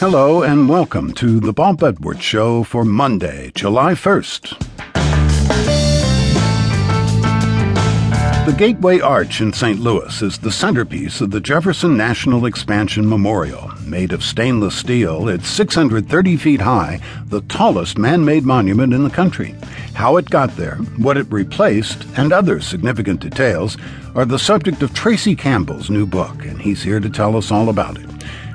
Hello and welcome to The Bob Edwards Show for Monday, July 1st. The Gateway Arch in St. Louis is the centerpiece of the Jefferson National Expansion Memorial. Made of stainless steel, it's 630 feet high, the tallest man-made monument in the country. How it got there, what it replaced, and other significant details are the subject of Tracy Campbell's new book, and he's here to tell us all about it.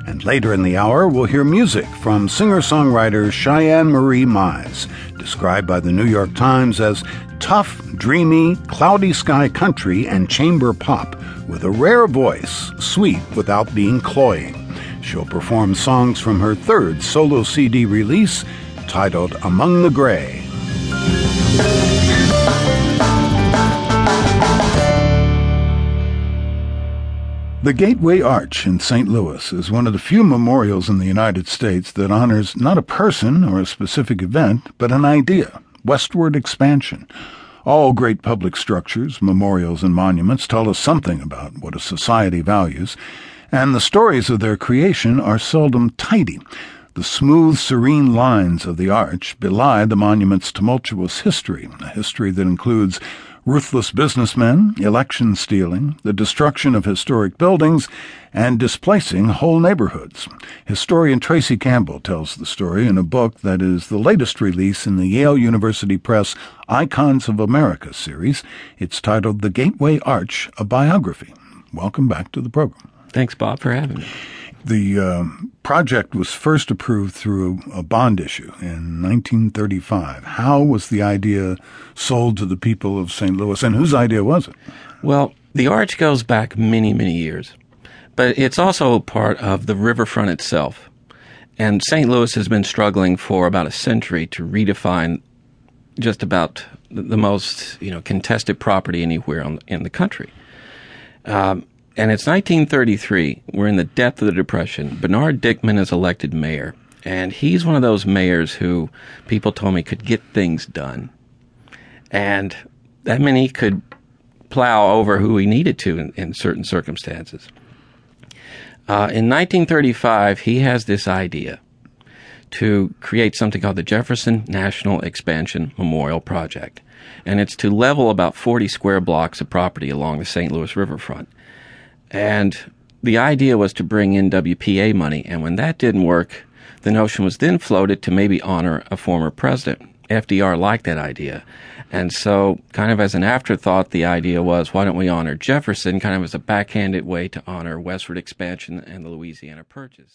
And later in the hour, we'll hear music from singer-songwriter Cheyenne Marie Mize, described by the New York Times as tough, dreamy, cloudy sky country and chamber pop with a rare voice, sweet without being cloying. She'll perform songs from her third solo CD release titled Among the Gray. The Gateway Arch in St. Louis is one of the few memorials in the United States that honors not a person or a specific event, but an idea, westward expansion. All great public structures, memorials, and monuments tell us something about what a society values, and the stories of their creation are seldom tidy. The smooth, serene lines of the arch belie the monument's tumultuous history, a history that includes ruthless businessmen, election stealing, the destruction of historic buildings, and displacing whole neighborhoods. Historian Tracy Campbell tells the story in a book that is the latest release in the Yale University Press Icons of America series. It's titled The Gateway Arch, A Biography. Welcome back to the program. Thanks, Bob, for having me. The project was first approved through a bond issue in 1935. How was the idea sold to the people of St. Louis, and whose idea was it? Well, the arch goes back many, many years, but it's also part of the riverfront itself. And St. Louis has been struggling for about a century to redefine just about the most, contested property anywhere in the country. And it's 1933. We're in the depth of the Depression. Bernard Dickman is elected mayor, and he's one of those mayors who people told me could get things done. And that meant he could plow over who he needed to in certain circumstances. In 1935, he has this idea to create something called the Jefferson National Expansion Memorial Project, and it's to level about 40 square blocks of property along the St. Louis riverfront. And the idea was to bring in WPA money. And when that didn't work, the notion was then floated to maybe honor a former president. FDR liked that idea. And so kind of as an afterthought, the idea was, why don't we honor Jefferson, kind of as a backhanded way to honor westward expansion and the Louisiana Purchase.